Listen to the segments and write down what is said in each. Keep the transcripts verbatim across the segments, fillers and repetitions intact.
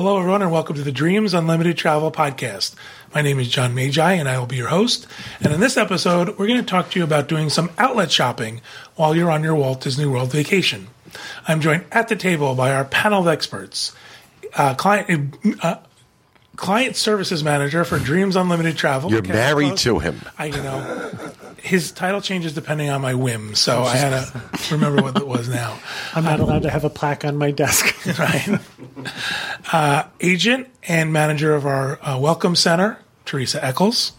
Hello, everyone, and welcome to the Dreams Unlimited Travel podcast. My name is John Majai, and I will be your host. And in this episode, we're going to talk to you about doing some outlet shopping while you're on your Walt Disney World vacation. I'm joined at the table by our panel of experts, uh, client uh, client services manager for Dreams Unlimited Travel. You're married to him. I you know. His title changes depending on my whim, so I had to remember what it was now. I'm not um, allowed to have a plaque on my desk. Right. Uh, agent and manager of our uh, Welcome Center, Teresa Eccles.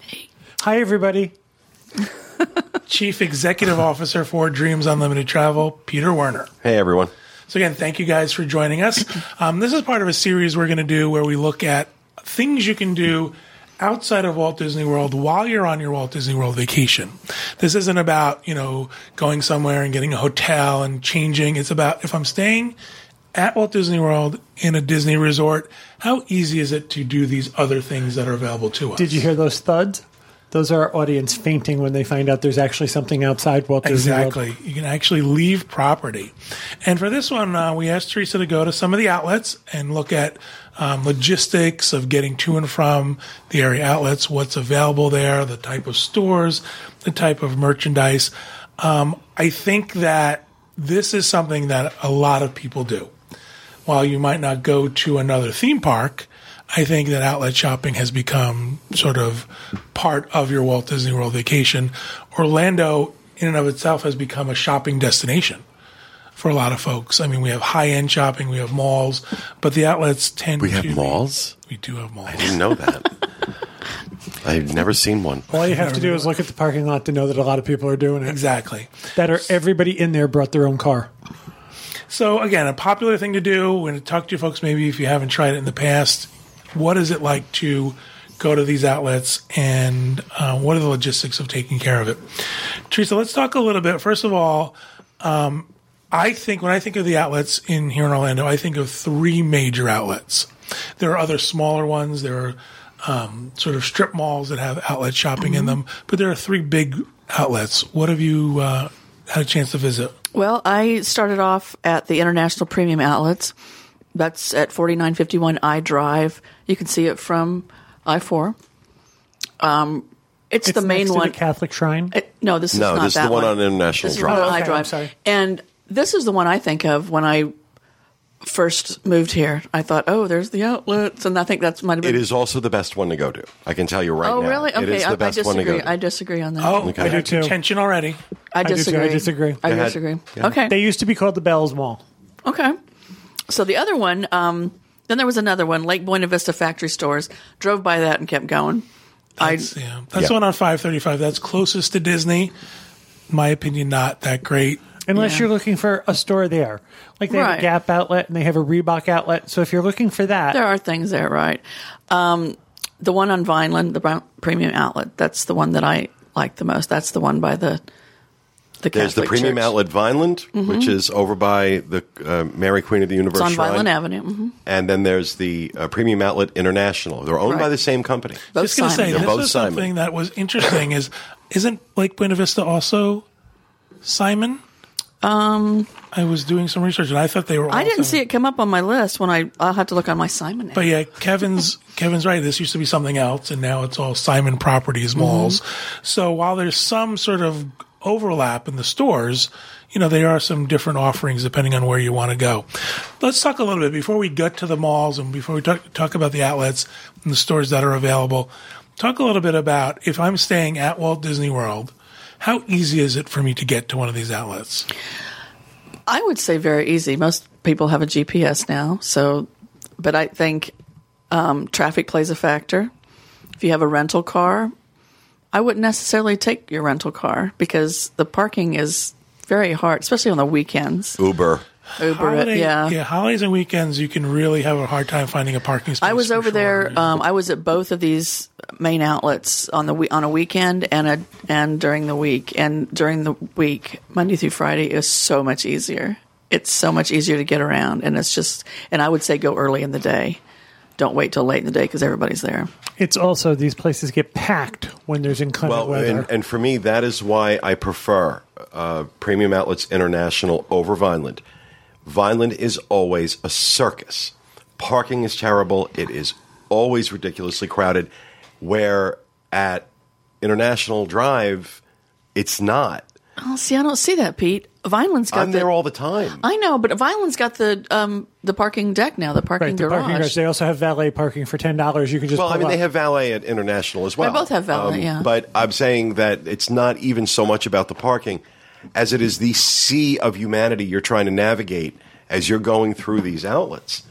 Hey. Hi, everybody. Chief Executive Officer for Dreams Unlimited Travel, Peter Werner. Hey, everyone. So, again, thank you guys for joining us. Um, this is part of a series we're going to do where we look at things you can do outside of Walt Disney World while you're on your Walt Disney World vacation. This isn't about, you know, going somewhere and getting a hotel and changing. It's about, if I'm staying at Walt Disney World in a Disney resort, how easy is it to do these other things that are available to us? Did you hear those thuds? Those are our audience fainting when they find out there's actually something outside Walt Disney World. Exactly. You can actually leave property. And for this one, uh, we asked Teresa to go to some of the outlets and look at um, logistics of getting to and from the area outlets, what's available there, the type of stores, the type of merchandise. Um, I think that this is something that a lot of people do. While you might not go to another theme park, I think that outlet shopping has become sort of part of your Walt Disney World vacation. Orlando, in and of itself, has become a shopping destination for a lot of folks. I mean, we have high-end shopping, we have malls, but the outlets tend we to... We have malls? We do have malls. I didn't know that. I've never seen one. All you have to do is look at the parking lot to know that a lot of people are doing it. Exactly. That are everybody in there brought their own car. So, again, a popular thing to do when I talk to you folks, maybe if you haven't tried it in the past... What is it like to go to these outlets, and uh, what are the logistics of taking care of it? Teresa, let's talk a little bit. First of all, um, I think when I think of the outlets in here in Orlando, I think of three major outlets. There are other smaller ones. There are um, sort of strip malls that have outlet shopping mm-hmm. in them, but there are three big outlets. What have you uh, had a chance to visit? Well, I started off at the International Premium Outlets. That's at forty-nine fifty-one I Drive. You can see it from I four. Um, it's, it's the main next to one. The Catholic Shrine? It, no, this is no, not this that one. No, this is the one on International this Drive. Is oh, okay. I Drive. I'm sorry. And this is the one I think of when I first moved here. I thought, oh, there's the outlets, and I think that's might have been. It is also the best one to go to. I can tell you right oh, now. Oh, really? Okay, it is the I, best I disagree. One to go to. I disagree on that. Oh, okay. I do too. Tension already. I disagree. I disagree. I disagree. Yeah. Okay. They used to be called the Belz Mall. Okay. So the other one, um, then there was another one, Lake Buena Vista Factory Stores. Drove by that and kept going. That's, I, yeah. That's yeah. the one on five thirty-five. That's closest to Disney. In my opinion, not that great. Unless yeah. you're looking for a store there. Like they right. have a Gap outlet and they have a Reebok outlet. So if you're looking for that. There are things there, right. Um, the one on Vineland, the premium outlet, that's the one that I like the most. That's the one by the... The There's the premium Church. Outlet Vineland, mm-hmm. which is over by the uh, Mary Queen of the Universe. It's on Shrine. Vineland Avenue. Mm-hmm. And then there's the uh, Premium Outlet International. They're owned right. by the same company. Both I was going to say, They're this is Simon. Something that was interesting is, isn't Lake Buena Vista also Simon? Um, I was doing some research, and I thought they were all I didn't Simon. See it come up on my list when I, I'll have to look on my Simon app. But yeah, Kevin's Kevin's right. This used to be something else, and now it's all Simon Properties malls. Mm-hmm. So while there's some sort of... overlap in the stores, you know, there are some different offerings depending on where you want to go. Let's talk a little bit before we get to the malls and before we talk, talk about the outlets and the stores that are available. Talk a little bit about if I'm staying at Walt Disney World, how easy is it for me to get to one of these outlets? I would say very easy. Most people have a G P S now, so but I think um, traffic plays a factor. If you have a rental car, I wouldn't necessarily take your rental car because the parking is very hard, especially on the weekends. Uber. Uber, Holiday, it, yeah. Yeah, holidays and weekends, you can really have a hard time finding a parking space. I was over sure. there. Um, I was at both of these main outlets on the on a weekend and a, and during the week. And during the week, Monday through Friday, is so much easier. It's so much easier to get around. And it's just – and I would say go early in the day. Don't wait till late in the day because everybody's there. It's also these places get packed when there's inclement well, weather. And, and for me, that is why I prefer uh, Premium Outlets International over Vineland. Vineland is always a circus. Parking is terrible. It is always ridiculously crowded, where at International Drive, it's not. Oh, see, I don't see that, Pete. Vineland's got I'm the, there all the time. I know, but Vineland's got the um, the parking deck now, the parking right, the garage. Parking garage. They also have valet parking for ten dollars. You can just Well, I mean, up. They have valet at International as well. They both have valet, um, yeah. But I'm saying that it's not even so much about the parking as it is the sea of humanity you're trying to navigate as you're going through these outlets.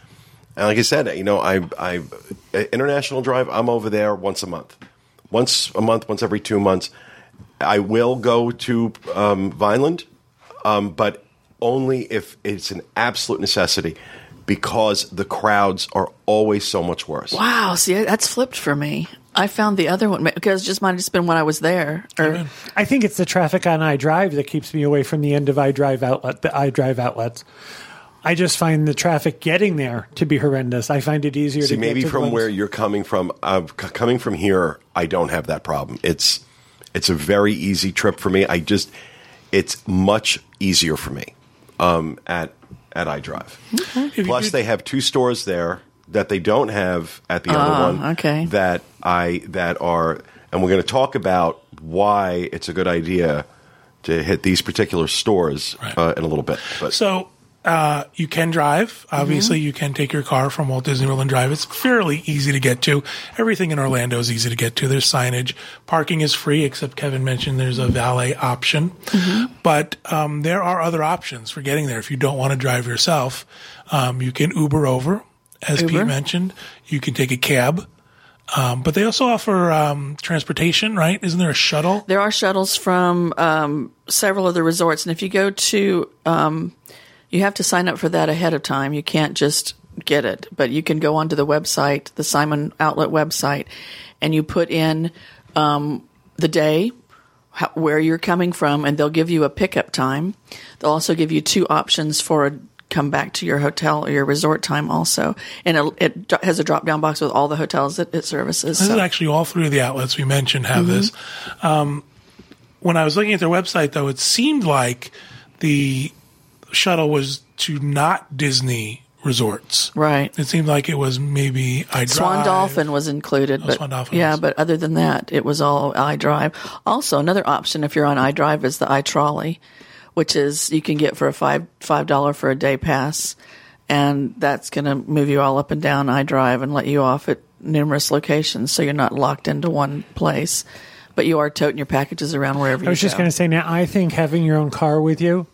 And like I said, you know, I, I International Drive, I'm over there once a month. Once a month, once every two months. I will go to um, Vineland, um, but only if it's an absolute necessity, because the crowds are always so much worse. Wow. See, that's flipped for me. I found the other one because just might have just been when I was there. Or- I think it's the traffic on iDrive that keeps me away from the end of iDrive outlet, the iDrive outlets. I just find the traffic getting there to be horrendous. I find it easier See, to get to See, maybe from where you're coming from. Uh, c- coming from here, I don't have that problem. It's... It's a very easy trip for me. I just, it's much easier for me um, at at iDrive. Okay. Plus, they have two stores there that they don't have at the oh, other one. Okay. That I that are, and we're going to talk about why it's a good idea to hit these particular stores right. uh, in a little bit. But. So uh, you can drive. Obviously, mm-hmm. you can take your car from Walt Disney World and drive. It's fairly easy to get to. Everything in Orlando is easy to get to. There's signage. Parking is free, except Kevin mentioned there's a valet option. Mm-hmm. But um, there are other options for getting there. If you don't want to drive yourself, um, you can Uber over, as Uber. Pete mentioned. You can take a cab. Um, but they also offer um, transportation, right? Isn't there a shuttle? There are shuttles from um, several of the resorts. And if you go to... Um, You have to sign up for that ahead of time. You can't just get it, but you can go onto the website, the Simon Outlet website, and you put in um, the day, how, where you're coming from, and they'll give you a pickup time. They'll also give you two options for a come back to your hotel or your resort time also. And it, it has a drop-down box with all the hotels that it services. This so. is actually all three of the outlets we mentioned have mm-hmm. this. Um, when I was looking at their website, though, it seemed like the – shuttle was to not Disney resorts. Right. It seemed like it was maybe iDrive. Swan Dolphin was included. Oh, but, Swan Dolphin yeah, was. But other than that, it was all iDrive. Also, another option if you're on iDrive is the iTrolley, which is you can get for a five, $5 for a day pass, and that's going to move you all up and down iDrive and let you off at numerous locations so you're not locked into one place. But you are toting your packages around wherever you go. I was just going to say, now, I think having your own car with you,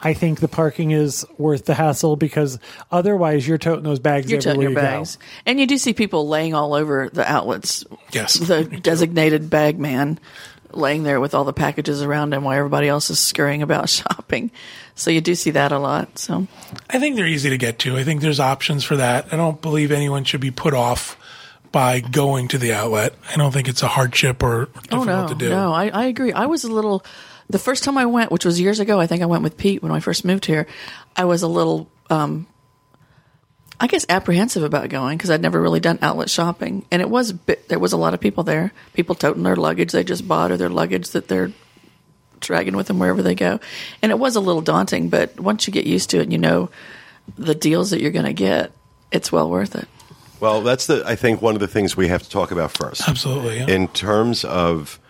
I think the parking is worth the hassle because otherwise you're toting those bags you're everywhere toting your you bags. Go. And you do see people laying all over the outlets. Yes. The designated bag man laying there with all the packages around him while everybody else is scurrying about shopping. So you do see that a lot. So I think they're easy to get to. I think there's options for that. I don't believe anyone should be put off by going to the outlet. I don't think it's a hardship or difficult oh, no, to do. No, I, I agree. I was a little... The first time I went, which was years ago, I think I went with Pete when I first moved here, I was a little, um, I guess, apprehensive about going because I'd never really done outlet shopping. And it was a bit, there was a lot of people there, people toting their luggage they just bought or their luggage that they're dragging with them wherever they go. And it was a little daunting, but once you get used to it and you know the deals that you're going to get, it's well worth it. Well, that's, the I think, one of the things we have to talk about first. Absolutely. Yeah. In terms of...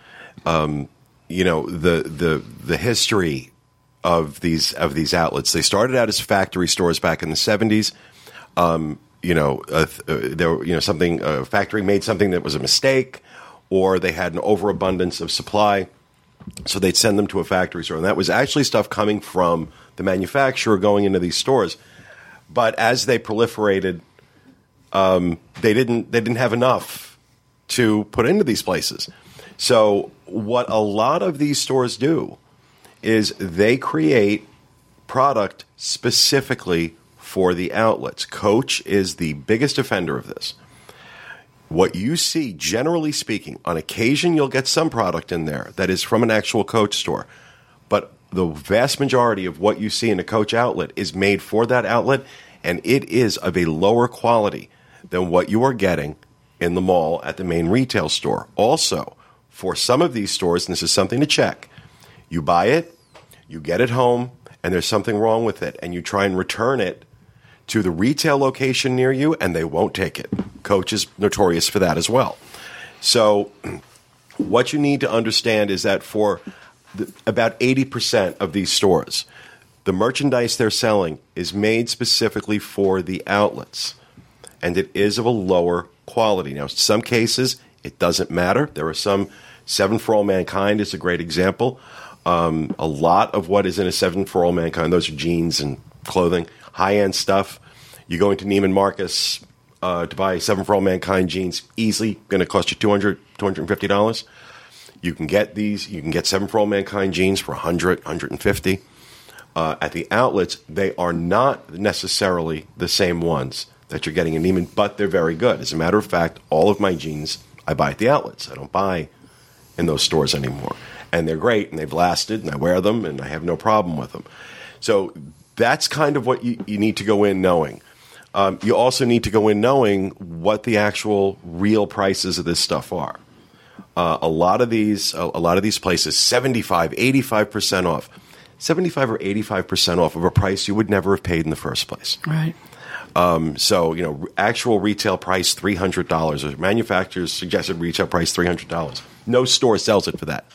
Um, You know the the the history of these of these outlets. They started out as factory stores back in the seventies. Um, you know, uh, th- uh, there you know something a uh, factory made something that was a mistake, or they had an overabundance of supply, so they'd send them to a factory store, and that was actually stuff coming from the manufacturer going into these stores. But as they proliferated, um, they didn't they didn't have enough to put into these places. So what a lot of these stores do is they create product specifically for the outlets. Coach is the biggest offender of this. What you see, generally speaking, on occasion you'll get some product in there that is from an actual Coach store. But the vast majority of what you see in a Coach outlet is made for that outlet, and it is of a lower quality than what you are getting in the mall at the main retail store. Also, for some of these stores, and this is something to check, you buy it, you get it home, and there's something wrong with it, and you try and return it to the retail location near you, and they won't take it. Coach is notorious for that as well. So what you need to understand is that for the, about eighty percent of these stores, the merchandise they're selling is made specifically for the outlets, and it is of a lower quality. Now, in some cases, it doesn't matter. There are some, Seven for All Mankind is a great example. Um, a lot of what is in a Seven for All Mankind, those are jeans and clothing, high-end stuff. You go into Neiman Marcus uh, to buy Seven for All Mankind jeans, easily going to cost you two hundred dollars, two hundred fifty dollars. You can get these, you can get Seven for All Mankind jeans for one hundred dollars, one hundred fifty dollars. Uh, at the outlets, they are not necessarily the same ones that you're getting in Neiman, but they're very good. As a matter of fact, all of my jeans I buy at the outlets. I don't buy in those stores anymore. And they're great, and they've lasted, and I wear them, and I have no problem with them. So that's kind of what you, you need to go in knowing. Um, you also need to go in knowing what the actual real prices of this stuff are. Uh, a lot of these, a, a lot of these places, seventy-five, eighty-five percent off. seventy-five or eighty-five percent off of a price you would never have paid in the first place. Right. Um, so, you know, actual retail price, three hundred dollars. Or manufacturer's suggested retail price, three hundred dollars. No store sells it for that.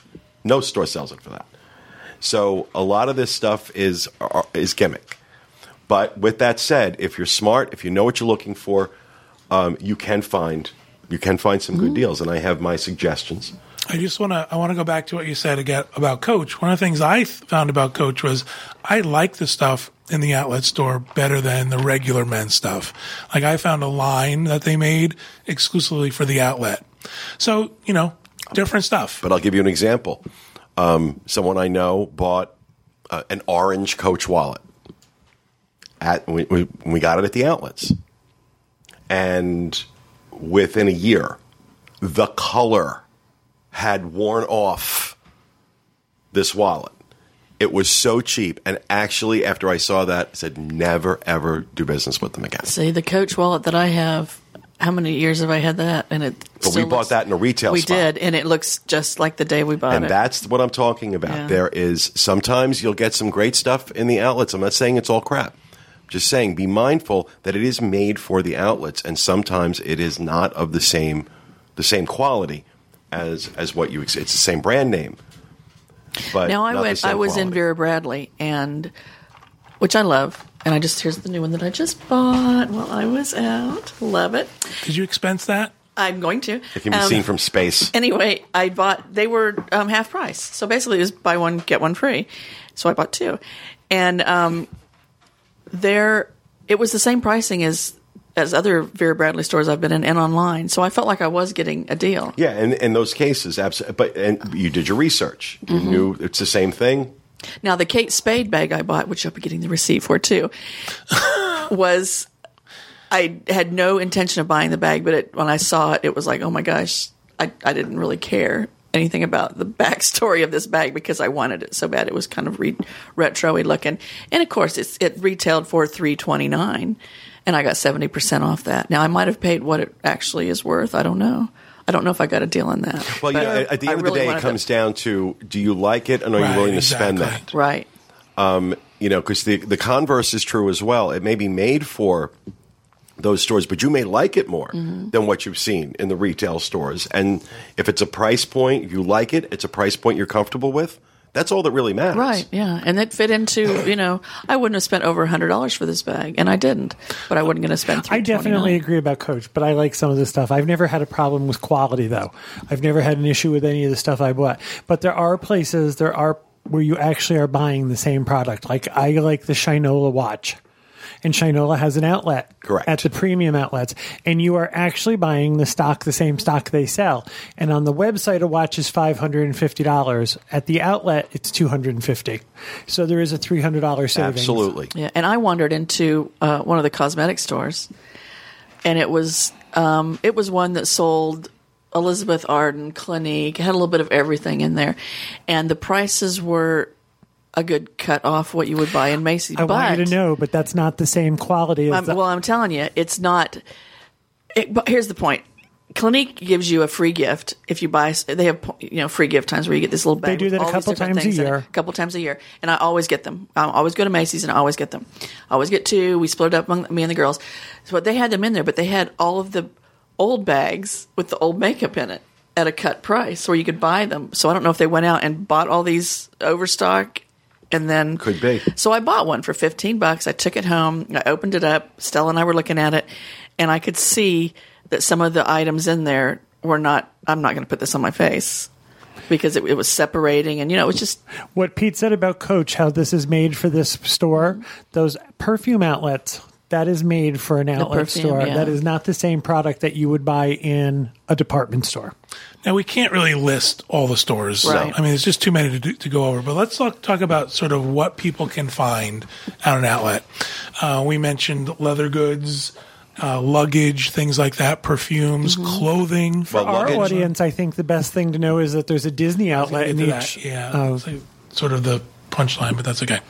No store sells it for that. So a lot of this stuff is is gimmick. But with that said, if you're smart, if you know what you're looking for, um, you can find you can find some mm-hmm. good deals. And I have my suggestions. I just want to I want to go back to what you said again about Coach. One of the things I th- found about Coach was I like the stuff in the outlet store better than the regular men's stuff. Like I found a line that they made exclusively for the outlet. So, you know, different stuff. But I'll give you an example. Um, someone I know bought uh, an orange Coach wallet. At we, we, we got it at the outlets. And within a year, the color had worn off this wallet. It was so cheap. And actually, after I saw that, I said, never, ever do business with them again. See, the Coach wallet that I have, how many years have I had that? And it But still we bought looks, that in a retail we spot. We did, and it looks just like the day we bought and it. And that's what I'm talking about. Yeah. There is, sometimes you'll get some great stuff in the outlets. I'm not saying it's all crap. I'm just saying be mindful that it is made for the outlets, and sometimes it is not of the same the same quality as as what you it's the same brand name. But now I went I was quality. in Vera Bradley, and which I love, and I just here's the new one that I just bought while I was out. Love it. Did you expense that? I'm going to. It can be um, seen from space. Anyway, I bought they were um, half price. So basically it was buy one get one free. So I bought two. And um there it was the same pricing as as other Vera Bradley stores I've been in and online. So I felt like I was getting a deal. Yeah, and in those cases, absolutely. But and you did your research. You mm-hmm. knew it's the same thing. Now, the Kate Spade bag I bought, which I'll be getting the receipt for too, was I had no intention of buying the bag, but it, when I saw it, it was like, oh my gosh, I, I didn't really care anything about the backstory of this bag because I wanted it so bad. It was kind of re- retro-y looking. And, of course, it's, it retailed for three hundred twenty-nine dollars. And I got seventy percent off that. Now, I might have paid what it actually is worth. I don't know. I don't know if I got a deal on that. Well, you know, at the end I of the really day, it comes to... down to do you like it and are right, you willing exactly. to spend that? Right. Um, you know, because the, the converse is true as well. It may be made for those stores, but you may like it more mm-hmm. than what you've seen in the retail stores. And if it's a price point, you like it, it's a price point you're comfortable with. That's all that really matters. Right, yeah. And that fit into, you know, I wouldn't have spent over one hundred dollars for this bag, and I didn't. But I wasn't going to spend three hundred dollars. I definitely agree about Coach, but I like some of this stuff. I've never had a problem with quality, though. I've never had an issue with any of the stuff I bought. But there are places, there are where you actually are buying the same product. Like, I like the Shinola watch. And Shinola has an outlet Correct. At the premium outlets. And you are actually buying the stock, the same stock they sell. And on the website, a watch is five hundred fifty dollars. At the outlet, it's two hundred fifty dollars. So there is a three hundred dollars savings. Absolutely. Yeah, and I wandered into uh, one of the cosmetic stores. And it was um, it was one that sold Elizabeth Arden, Clinique. It had a little bit of everything in there. And the prices were a good cut off what you would buy in Macy's. I but, want you to know, but that's not the same quality. As I'm, the- well, I'm telling you, it's not. It, but here's the point: Clinique gives you a free gift if you buy. They have, you know, free gift times where you get this little bag. They do that a couple times a year. A couple times a year, and I always get them. I always go to Macy's and I always get them. I always get two. We split it up among me and the girls. So they had them in there, but they had all of the old bags with the old makeup in it at a cut price, where you could buy them. So I don't know if they went out and bought all these overstock. And then could be. So I bought one for fifteen bucks. I took it home. I opened it up. Stella and I were looking at it, and I could see that some of the items in there were not. I'm not going to put this on my face because it, it was separating, and you know, it was just what Pete said about Coach. How this is made for this store, those perfume outlets. That is made for an outlet perfume, store. Yeah. That is not the same product that you would buy in a department store. Now, we can't really list all the stores. Right. So, I mean, there's just too many to, do, to go over. But let's talk, talk about sort of what people can find at an outlet. Uh, we mentioned leather goods, uh, luggage, things like that, perfumes, mm-hmm. clothing. For well, our luggage, audience, I think the best thing to know is that there's a Disney outlet in each. Yeah, uh, like sort of the punchline, but that's okay.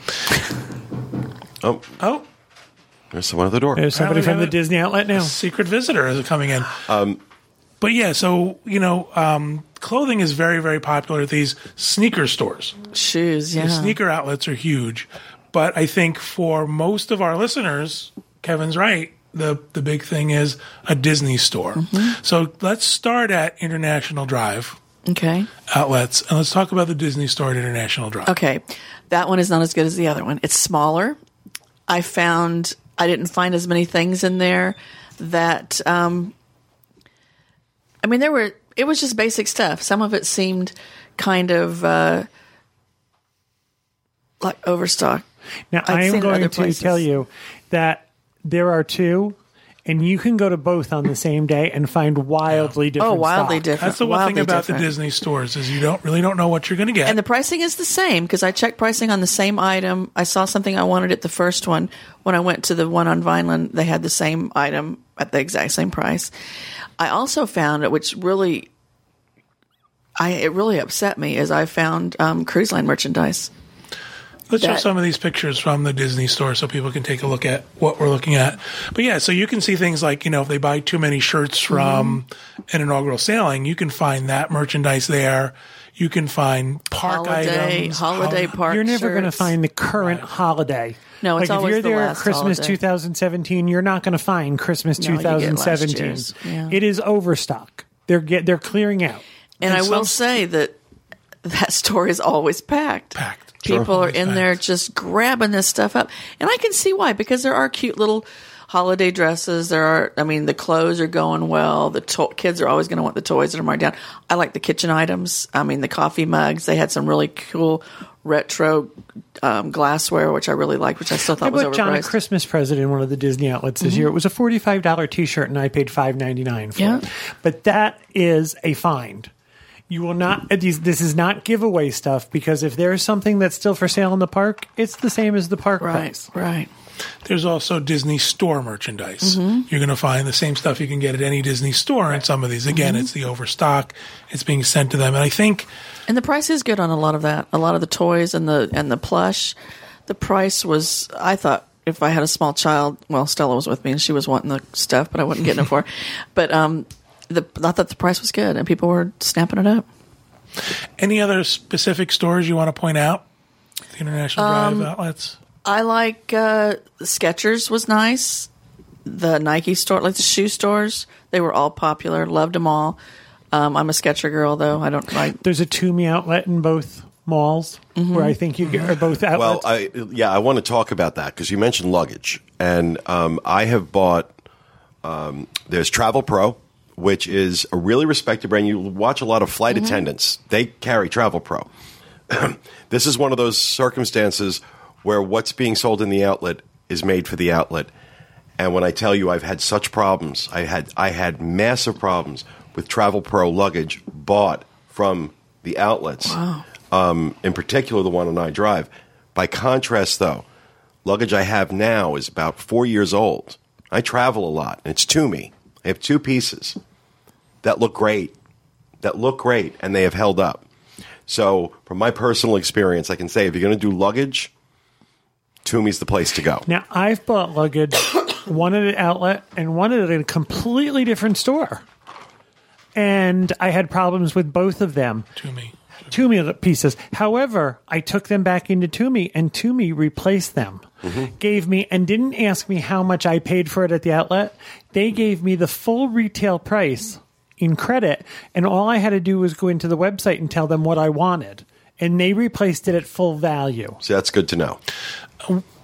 oh. Oh. There's someone at the door. There's somebody from the Disney outlet now. A secret visitor is coming in. Um, but yeah, so, you know, um, clothing is very, very popular at these sneaker stores. Shoes, yeah. The sneaker outlets are huge. But I think for most of our listeners, Kevin's right, the, the big thing is a Disney store. Mm-hmm. So let's start at International Drive. Okay. Outlets. And let's talk about the Disney store at International Drive. Okay. That one is not as good as the other one. It's smaller. I found... I didn't find as many things in there that, um, I mean, there were, it was just basic stuff. Some of it seemed kind of uh, like overstock. Now, I'd I am going to tell you that there are two, and you can go to both on the same day and find wildly different stuff. Oh, wildly stock. different. That's the one thing about different. the Disney stores is you don't really don't know what you're going to get. And the pricing is the same because I checked pricing on the same item. I saw something I wanted at the first one. When I went to the one on Vineland, they had the same item at the exact same price. I also found it, which really, I it really upset me, is I found um, cruise line merchandise. Let's that. show some of these pictures from the Disney store so people can take a look at what we're looking at. But yeah, so you can see things like, you know, if they buy too many shirts from mm-hmm. an inaugural sailing, you can find that merchandise there. You can find park holiday, items. Holiday hol- park You're never going to find the current right. holiday. No, it's like always the last If you're there at Christmas holiday. twenty seventeen, you're not going to find Christmas no, twenty seventeen. Yeah. It is overstock. They're get, they're clearing out. And, and I some, will say that that store is always packed. Packed. People are in there just grabbing this stuff up. And I can see why, because there are cute little holiday dresses. There are, I mean, the clothes are going well. The to- kids are always going to want the toys that are marked down. I like the kitchen items. I mean, the coffee mugs. They had some really cool retro um, glassware, which I really liked, which I still thought I was overpriced. I bought John a Christmas present in one of the Disney outlets this mm-hmm. year. It was a forty-five dollars T-shirt, and I paid five dollars and ninety-nine cents for yeah. it. But that is a find. You will not, this is not giveaway stuff, because if there's something that's still for sale in the park, it's the same as the park right, price. Right. There's also Disney store merchandise. Mm-hmm. You're going to find the same stuff you can get at any Disney store in some of these. Again, mm-hmm. it's the overstock. It's being sent to them. And I think. And the price is good on a lot of that. A lot of the toys and the, and the plush. The price was, I thought, if I had a small child, well, Stella was with me and she was wanting the stuff, but I wasn't getting it for her. But, um, The, I thought the price was good, and people were snapping it up. Any other specific stores you want to point out? The International um, Drive outlets. I like uh, Skechers was nice. The Nike store, like the shoe stores, they were all popular. Loved them all. Um, I'm a Skechers girl, though. I don't like. There's a Tumi outlet in both malls mm-hmm. where I think you get both outlets. Well, I, yeah, I want to talk about that because you mentioned luggage, and um, I have bought. Um, there's Travel Pro, which is a really respected brand. You watch a lot of flight mm-hmm. attendants. They carry Travel Pro. This is one of those circumstances where what's being sold in the outlet is made for the outlet. And when I tell you I've had such problems, I had I had massive problems with Travel Pro luggage bought from the outlets, wow. um, in particular the one on I Drive. By contrast, though, luggage I have now is about four years old. I travel a lot. And it's Tumi. They have two pieces that look great, that look great, and they have held up. So from my personal experience, I can say if you're going to do luggage, Tumi's the place to go. Now, I've bought luggage, one at an outlet and one at a completely different store. and I had problems with both of them. Tumi. Tumi pieces. However, I took them back into Tumi, and Tumi replaced them. Mm-hmm. Gave me, and didn't ask me how much I paid for it at the outlet. They gave me the full retail price in credit, and all I had to do was go into the website and tell them what I wanted, and they replaced it at full value. So that's good to know.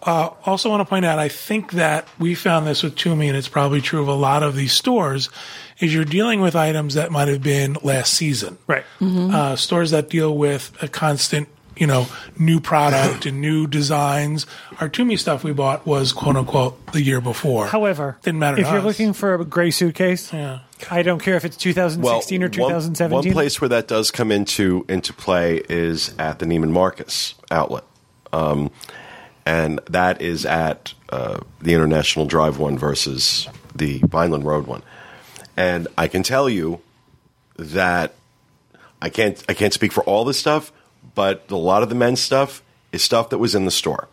Uh, also want to point out, I think that we found this with Tumi, and it's probably true of a lot of these stores, is you're dealing with items that might have been last season. Right. Mm-hmm. Uh, stores that deal with a constant, you know, new product and new designs. Our Tumi stuff we bought was, quote unquote, the year before. However, didn't matter if to you're us. Looking for a gray suitcase, yeah. I don't care if it's two thousand sixteen well, or two thousand seventeen. One, one place where that does come into, into play is at the Neiman Marcus outlet. Um, And that is at uh, the International Drive one versus the Vineland Road one. And I can tell you that I can't I can't speak for all this stuff, but a lot of the men's stuff is stuff that was in the store.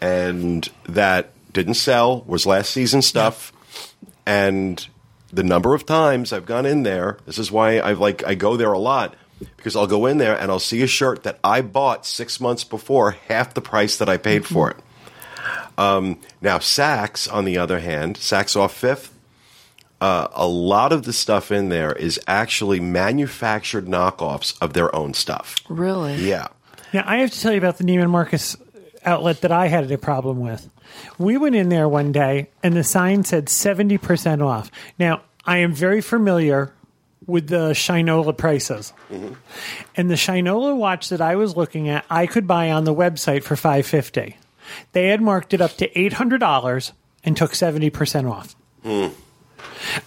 And that didn't sell, was last season stuff. And the number of times I've gone in there, this is why I've like I go there a lot. Because I'll go in there and I'll see a shirt that I bought six months before, half the price that I paid for it. Um, now, Saks, on the other hand, Saks Off Fifth, uh, a lot of the stuff in there is actually manufactured knockoffs of their own stuff. Really? Yeah. Now, I have to tell you about the Neiman Marcus outlet that I had a problem with. We went in there one day and the sign said seventy percent off. Now, I am very familiar with the Shinola prices. Mm-hmm. And the Shinola watch that I was looking at, I could buy on the website for five hundred fifty dollars. They had marked it up to eight hundred dollars and took seventy percent off. Mm.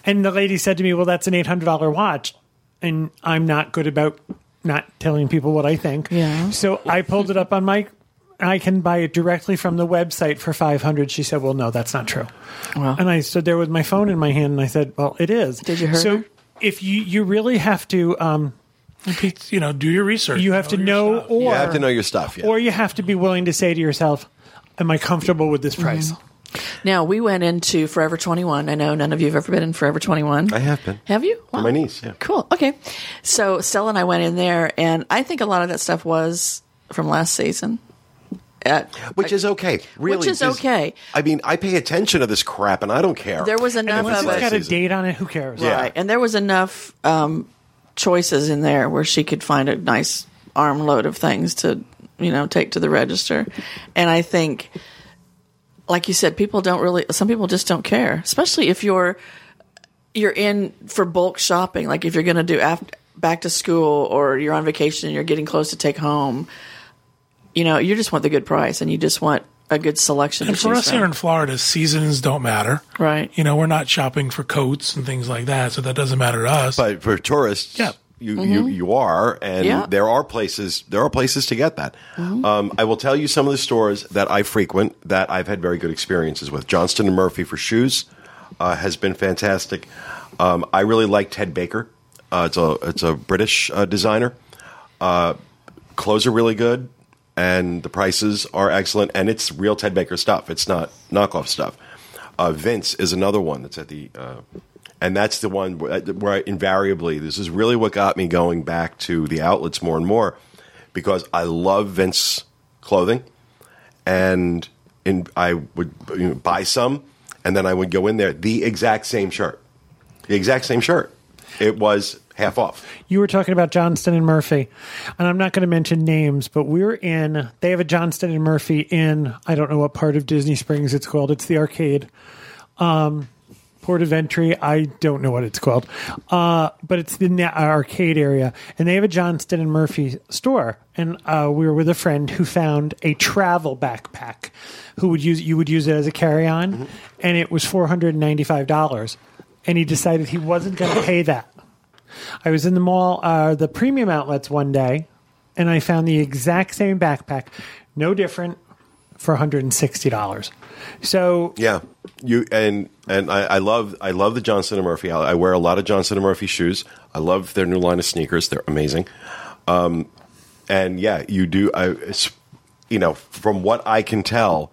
And the lady said to me, well, that's an eight hundred dollars watch. And I'm not good about not telling people what I think. Yeah. So I pulled it up on my, I can buy it directly from the website for five hundred dollars. She said, well, no, that's not true. Well. And I stood there with my phone in my hand and I said, well, it is. Did you hear so, her? If you, you really have to, um, you know, do your research. You have know to know, stuff. or you have to know your stuff, yeah. Or you have to be willing to say to yourself, "Am I comfortable with this price?" Mm-hmm. Now we went into Forever twenty-one. I know none of you have ever been in Forever twenty-one. I have been. Have you? Wow. For my niece. Yeah. Cool. Okay. So Stella and I went in there, and I think a lot of that stuff was from last season. At, which is okay, really. Which is okay. I mean, I pay attention to this crap, and I don't care. There was enough of it. It's got a date on it. Who cares? Yeah. Right. And there was enough um, choices in there where she could find a nice armload of things to, you know, take to the register. And I think, like you said, people don't really. Some people just don't care, especially if you're you're in for bulk shopping. Like if you're going to do after, back to school, or you're on vacation and you're getting close to take home. You know, you just want the good price, and you just want a good selection. And for us here in Florida, seasons don't matter, right? You know, we're not shopping for coats and things like that, so that doesn't matter to us. But for tourists, yeah. you, mm-hmm. you you are, and yeah. there are places there are places to get that. Mm-hmm. Um, I will tell you some of the stores that I frequent that I've had very good experiences with. Johnston and Murphy for shoes uh, has been fantastic. Um, I really like Ted Baker. Uh, it's a it's a British uh, designer. Uh, clothes are really good. And the prices are excellent, and it's real Ted Baker stuff. It's not knockoff stuff. Uh, Vince is another one that's at the, uh, and that's the one where, where I, invariably, this is really what got me going back to the outlets more and more, because I love Vince clothing, and in, I would you know, buy some, and then I would go in there, the exact same shirt, the exact same shirt. It was half off. You were talking about Johnston and Murphy, and I'm not going to mention names, but we're in, they have a Johnston and Murphy in, I don't know what part of Disney Springs it's called. It's the arcade. Um, Port of Entry, I don't know what it's called. Uh, but it's the arcade area, and they have a Johnston and Murphy store. And uh, we were with a friend who found a travel backpack who would use, you would use it as a carry-on, mm-hmm. and it was four hundred ninety-five dollars. And he decided he wasn't going to pay that. I was in the mall, uh, the premium outlets one day, and I found the exact same backpack, no different, for one hundred sixty dollars. So yeah, you and and I, I love I love the Johnston and Murphy. I, I wear a lot of Johnston and Murphy shoes. I love their new line of sneakers. They're amazing. Um, and yeah, you do. I you know from what I can tell,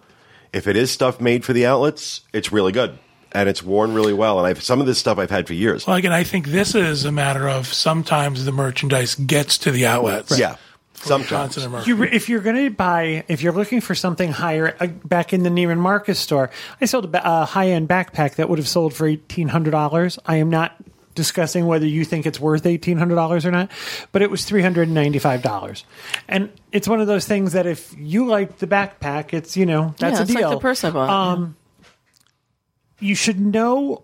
if it is stuff made for the outlets, it's really good. and it's worn really well. And I've some of this stuff I've had for years. Well, again, I think this is a matter of sometimes the merchandise gets to the outlets. Right? Yeah. Sometimes. You, if you're going to buy, if you're looking for something higher, uh, back in the Neiman Marcus store, I sold a uh, high-end backpack that would have sold for eighteen hundred dollars. I am not discussing whether you think it's worth eighteen hundred dollars or not, but it was three hundred ninety-five dollars. And it's one of those things that if you like the backpack, it's, you know, that's yeah, a deal. Yeah, it's like the purse I bought. Um, yeah. You should know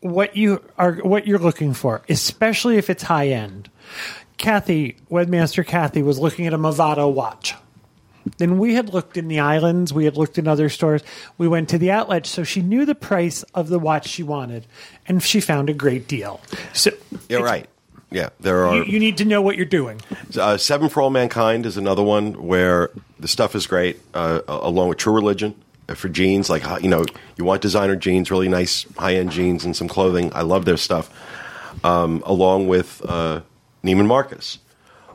what you are, what you're looking for, especially if it's high-end. Kathy, webmaster Kathy, was looking at a Movado watch. Then we had looked in the islands. We had looked in other stores. We went to the outlet, so she knew the price of the watch she wanted, and she found a great deal. So you're right. Yeah, there are. You, you need to know what you're doing. Uh, Seven for All Mankind is another one where the stuff is great, uh, along with True Religion. For jeans, like, you know, you want designer jeans, really nice high-end jeans, and some clothing. I love their stuff. Um, along with... Uh, Neiman Marcus.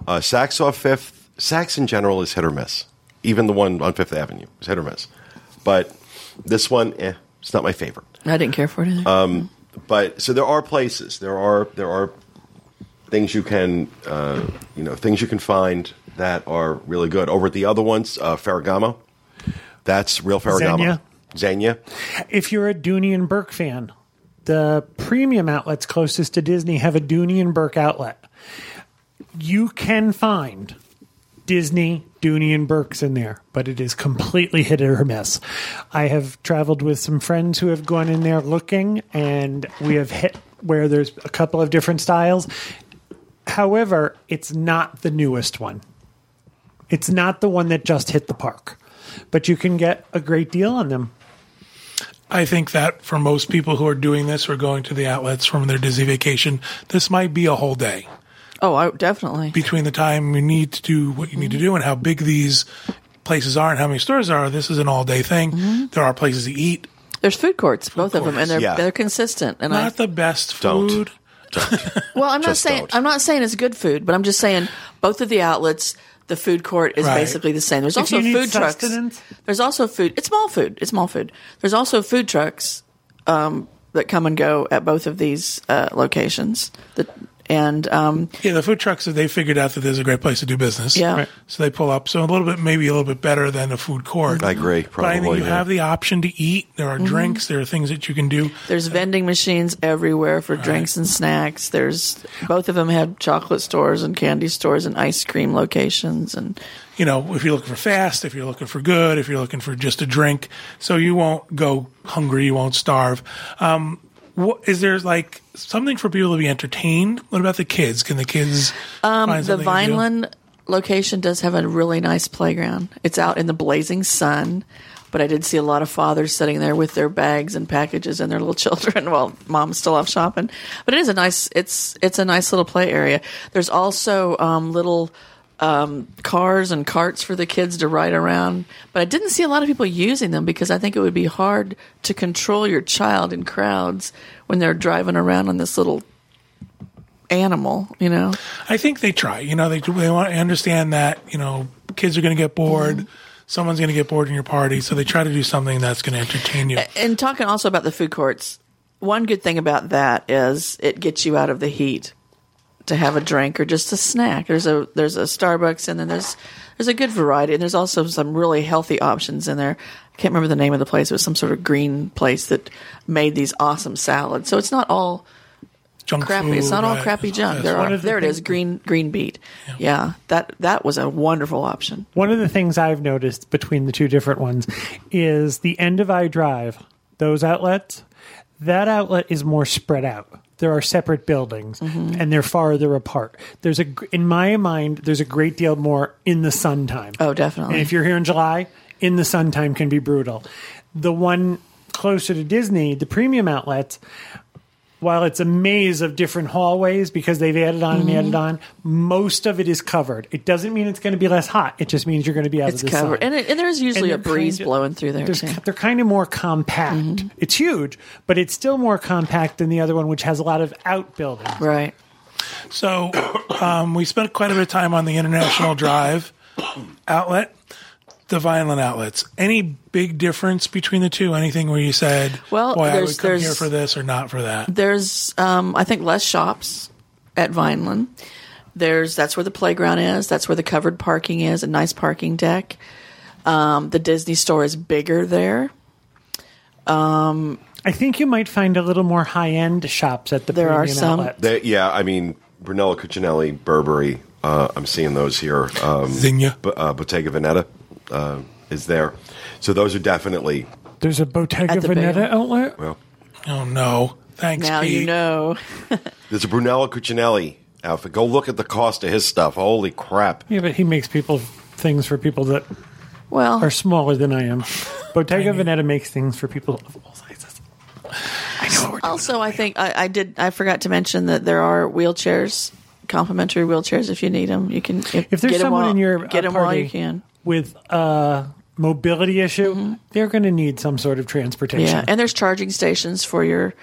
Uh, Saks Off Fifth. Saks in general is hit or miss. Even the one on Fifth Avenue is hit or miss. But this one, eh, it's not my favorite. I didn't care for it either. Um, but so there are places. There are there are things you can uh, you know things you can find that are really good. Over at the other ones, uh, Ferragamo. That's real Ferragamo. Zegna. Zegna. If you're a Dooney and Burke fan, the premium outlets closest to Disney have a Dooney and Burke outlet. You can find Disney, Dooney, and Burke's in there, but it is completely hit or miss. I have traveled with some friends who have gone in there looking, and we have hit where there's a couple of different styles. However, it's not the newest one. It's not the one that just hit the park, but you can get a great deal on them. I think that for most people who are doing this or going to the outlets from their Disney vacation, this might be a whole day. Oh, I, definitely. Between the time you need to do what you need mm-hmm. to do and how big these places are and how many stores there are, this is an all-day thing. Mm-hmm. There are places to eat. There's food courts, food both courts. of them, and they're yeah. they're consistent. And not I, the best food. Don't. don't. Well, I'm not saying don't. I'm not saying it's good food, but I'm just saying both of the outlets. The food court is right. basically the same. There's if also food sustenance. trucks. There's also food. It's mall food. It's mall food. There's also food trucks um, that come and go at both of these uh, locations. That. And um, yeah, the food trucks, they figured out that there's a great place to do business. Yeah. Right. So they pull up. So a little bit, maybe a little bit better than a food court. I agree. Probably. But I think you yeah. have the option to eat. There are mm-hmm. drinks. There are things that you can do. There's vending machines everywhere for right. drinks and snacks. There's both of them had chocolate stores and candy stores and ice cream locations. And you know, if you're looking for fast, if you're looking for good, if you're looking for just a drink, so you won't go hungry, you won't starve. Um, What, is there like something for people to be entertained? What about the kids? Can the kids? Um, find the Vineland location does have a really nice playground. It's out in the blazing sun, but I did see a lot of fathers sitting there with their bags and packages and their little children while mom's still off shopping. But it is a nice. It's it's a nice little play area. There's also um, little. Um, cars and carts for the kids to ride around, but I didn't see a lot of people using them because I think it would be hard to control your child in crowds when they're driving around on this little animal, you know. I think they try, you know, they they want to understand that, you know, kids are going to get bored. Mm-hmm. Someone's going to get bored in your party, so they try to do something that's going to entertain you. And talking also about the food courts, one good thing about that is it gets you out of the heat. To have a drink or just a snack. There's a there's a Starbucks, and then there's there's a good variety, and there's also some really healthy options in there. I can't remember the name of the place. It was some sort of green place that made these awesome salads. So it's not all junk crappy. Food, it's not right. all crappy junk. Yes. There, are, there it is, green green beet. Yeah. yeah, that that was a wonderful option. One of the things I've noticed between the two different ones is the end of I Drive, those outlets, that outlet is more spread out. There are separate buildings, mm-hmm. and they're farther apart. There's a, in my mind, there's a great deal more in the sun time. Oh, definitely. And if you're here in July, in the sun time can be brutal. The one closer to Disney, the premium outlets, while it's a maze of different hallways because they've added on mm-hmm. and added on, most of it is covered. It doesn't mean it's going to be less hot. It just means you're going to be out it's of the covered. sun. And, it, and there's usually and a breeze kind of, blowing through there, too. They're kind of more compact. Mm-hmm. It's huge, but it's still more compact than the other one, which has a lot of outbuildings. Right. So um, we spent quite a bit of time on the International Drive outlet. the Vineland outlets. Any big difference between the two? Anything where you said, well, boy, I would come here for this or not for that? There's, um, I think, less shops at Vineland. There's that's where the playground is. That's where the covered parking is, a nice parking deck. Um, the Disney store is bigger there. Um, I think you might find a little more high-end shops at the there premium are some. Outlets. They, yeah, I mean, Brunello Cucinelli, Burberry. Uh, I'm seeing those here. Um, Zegna. B- uh, Bottega Veneta uh, is there. So those are definitely... There's a Bottega the Veneta big. outlet? Well, oh, no. Thanks, now Pete. Now you know. There's a Brunello Cucinelli outfit. Go look at the cost of his stuff. Holy crap. Yeah, but he makes people things for people that well, are smaller than I am. Bottega I mean, Veneta makes things for people of all sizes. I know what we're doing. Also, I think I, I did. I forgot to mention that there are wheelchairs, complimentary wheelchairs if you need them. You can if, if there's get someone all, in your get them while you can with a mobility issue. Mm-hmm. They're going to need some sort of transportation. Yeah, and there's charging stations for your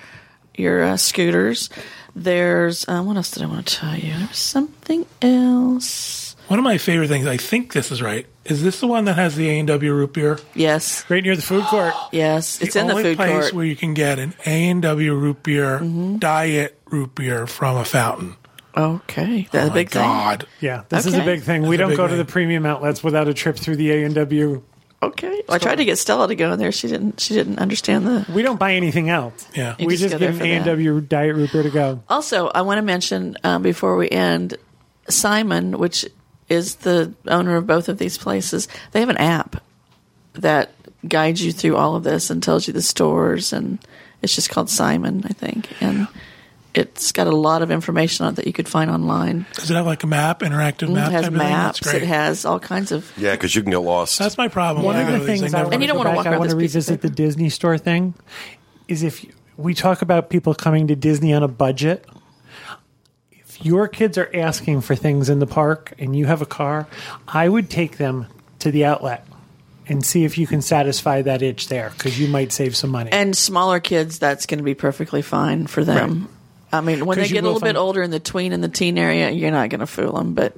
your uh, scooters. There's uh, what else did I want to tell you? There was something else. One of my favorite things. I think this is right. Is this the one that has the A and W root beer? Yes. Right near the food court. Yes, it's the in the food court. The only place where you can get an A and W root beer, mm-hmm. diet root beer from a fountain. Okay. That's oh a big thing. Oh, God. Yeah, this okay. is a big thing. That's we don't go thing. to the premium outlets without a trip through the A and W. Okay. Well, I tried to get Stella to go in there. She didn't She didn't understand the... We don't buy anything else. Yeah. You we just, just get an A and W that. diet root beer to go. Also, I want to mention um, before we end, Simon, which... is the owner of both of these places. They have an app that guides you through all of this and tells you the stores, and it's just called Simon, I think. And it's got a lot of information on it that you could find online. Does it have like a map, interactive map? It has maps. It has all kinds of... Yeah, because you can get lost. That's my problem. One yeah. of the things, things I, I want to go back, I want to revisit the Disney store thing, is if we talk about people coming to Disney on a budget... Your kids are asking for things in the park and you have a car, I would take them to the outlet and see if you can satisfy that itch there because you might save some money. And smaller kids, that's going to be perfectly fine for them. Right. I mean, when they get a little bit older in the tween and the teen area, you're not going to fool them. But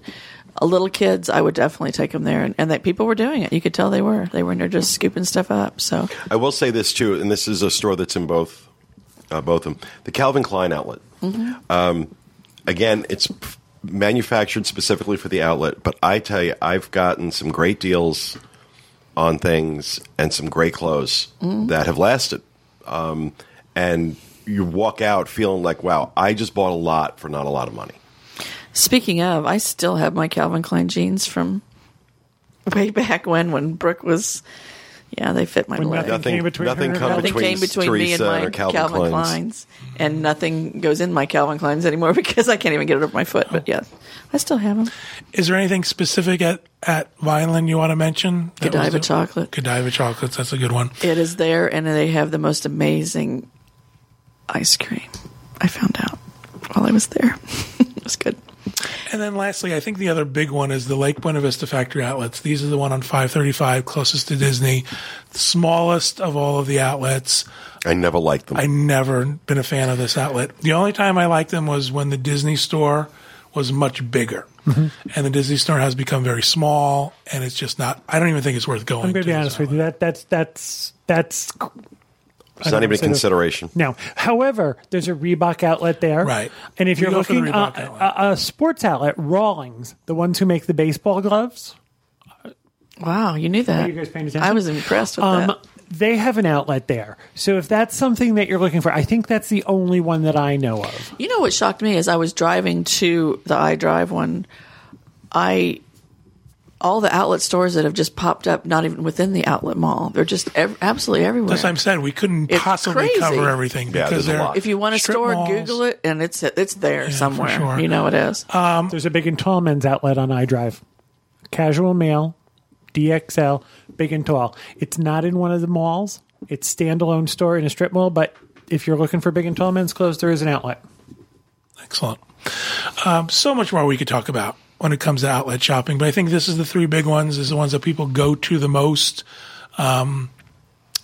a little kids, I would definitely take them there. And, and that people were doing it. You could tell they were. They were in there just scooping stuff up. So I will say this, too, and this is a store that's in both, uh, both of them. The Calvin Klein outlet. Mm-hmm. Um Again, it's manufactured specifically for the outlet, but I tell you, I've gotten some great deals on things and some great clothes mm. that have lasted. Um, and you walk out feeling like, wow, I just bought a lot for not a lot of money. Speaking of, I still have my Calvin Klein jeans from way back when, when Brooke was... Yeah, they fit my when leg. Nothing came between, nothing come nothing between, came between me and my Calvin, Calvin Klein's. Klein's. And nothing goes in my Calvin Klein's anymore because I can't even get it over my foot. But, yeah, I still have them. Is there anything specific at, at Vineland you want to mention? Godiva chocolate. Godiva chocolates. That's a good one. It is there, and they have the most amazing ice cream. I found out while I was there. It was good. And then lastly, I think the other big one is the Lake Buena Vista Factory Outlets. These are the one on five thirty-five, closest to Disney, smallest of all of the outlets. I never liked them. I never been a fan of this outlet. The only time I liked them was when the Disney store was much bigger. Mm-hmm. And the Disney store has become very small, and it's just not – I don't even think it's worth going I'm to. I'm going to be honest with you. That, that's that's that's – It's not even a consideration. Of, no. However, there's a Reebok outlet there. Right. And if you you're looking at a, a sports outlet, Rawlings, the ones who make the baseball gloves. Wow, you knew that. Are you guys paying attention? I was impressed with um, that. They have an outlet there. So if that's something that you're looking for, I think that's the only one that I know of. You know what shocked me is I was driving to the iDrive one. I... All the outlet stores that have just popped up, not even within the outlet mall, they're just ev- absolutely everywhere. That's what I'm saying. We couldn't it's possibly crazy. cover everything yeah, because there. If you want a store, malls. Google it, and it's it's there yeah, somewhere. Sure. You know it is. Um, There's a big and tall men's outlet on iDrive. Casual Male, D X L, big and tall. It's not in one of the malls. It's a standalone store in a strip mall. But if you're looking for big and tall men's clothes, there is an outlet. Excellent. Um, so much more we could talk about when it comes to outlet shopping. But I think this is the three big ones, is the ones that people go to the most um,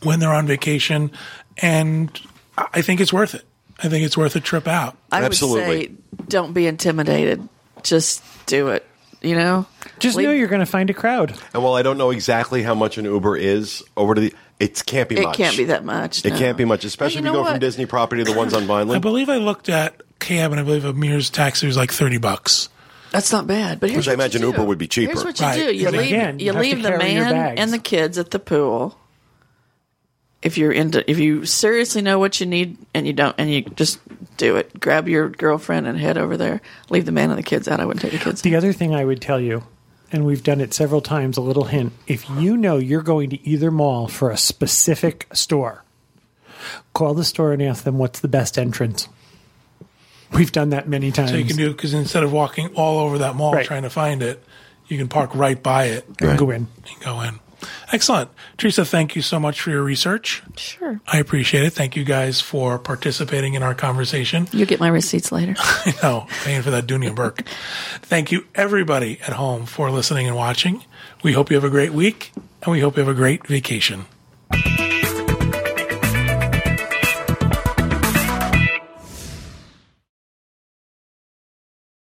when they're on vacation. And I think it's worth it. I think it's worth a trip out. I Absolutely. would say don't be intimidated. Just do it. you know? Just like, know you're going to find a crowd. And while I don't know exactly how much an Uber is over to the... It can't be much. It can't be that much. No. It can't be much, especially you if you go what? from Disney property to the ones on Vineland. I believe I looked at Cam, and I believe Amir's taxi was like thirty bucks. That's not bad. But here's Which I imagine Uber would be cheaper. Here's what you right. do. You but leave, again, you you leave the man and the kids at the pool. If you're into, if you seriously know what you need and you don't, and you just do it, grab your girlfriend and head over there. Leave the man and the kids out. I wouldn't take the kids. The other thing I would tell you, and we've done it several times, a little hint. If you know you're going to either mall for a specific store, call the store and ask them what's the best entrance. We've done that many times. So you can do, because instead of walking all over that mall right. trying to find it, you can park right by it. Right. And go in. And go in. Excellent. Teresa, thank you so much for your research. Sure. I appreciate it. Thank you guys for participating in our conversation. You'll get my receipts later. I know. Paying for that Dooney and Burke. Thank you, everybody at home, for listening and watching. We hope you have a great week, and we hope you have a great vacation.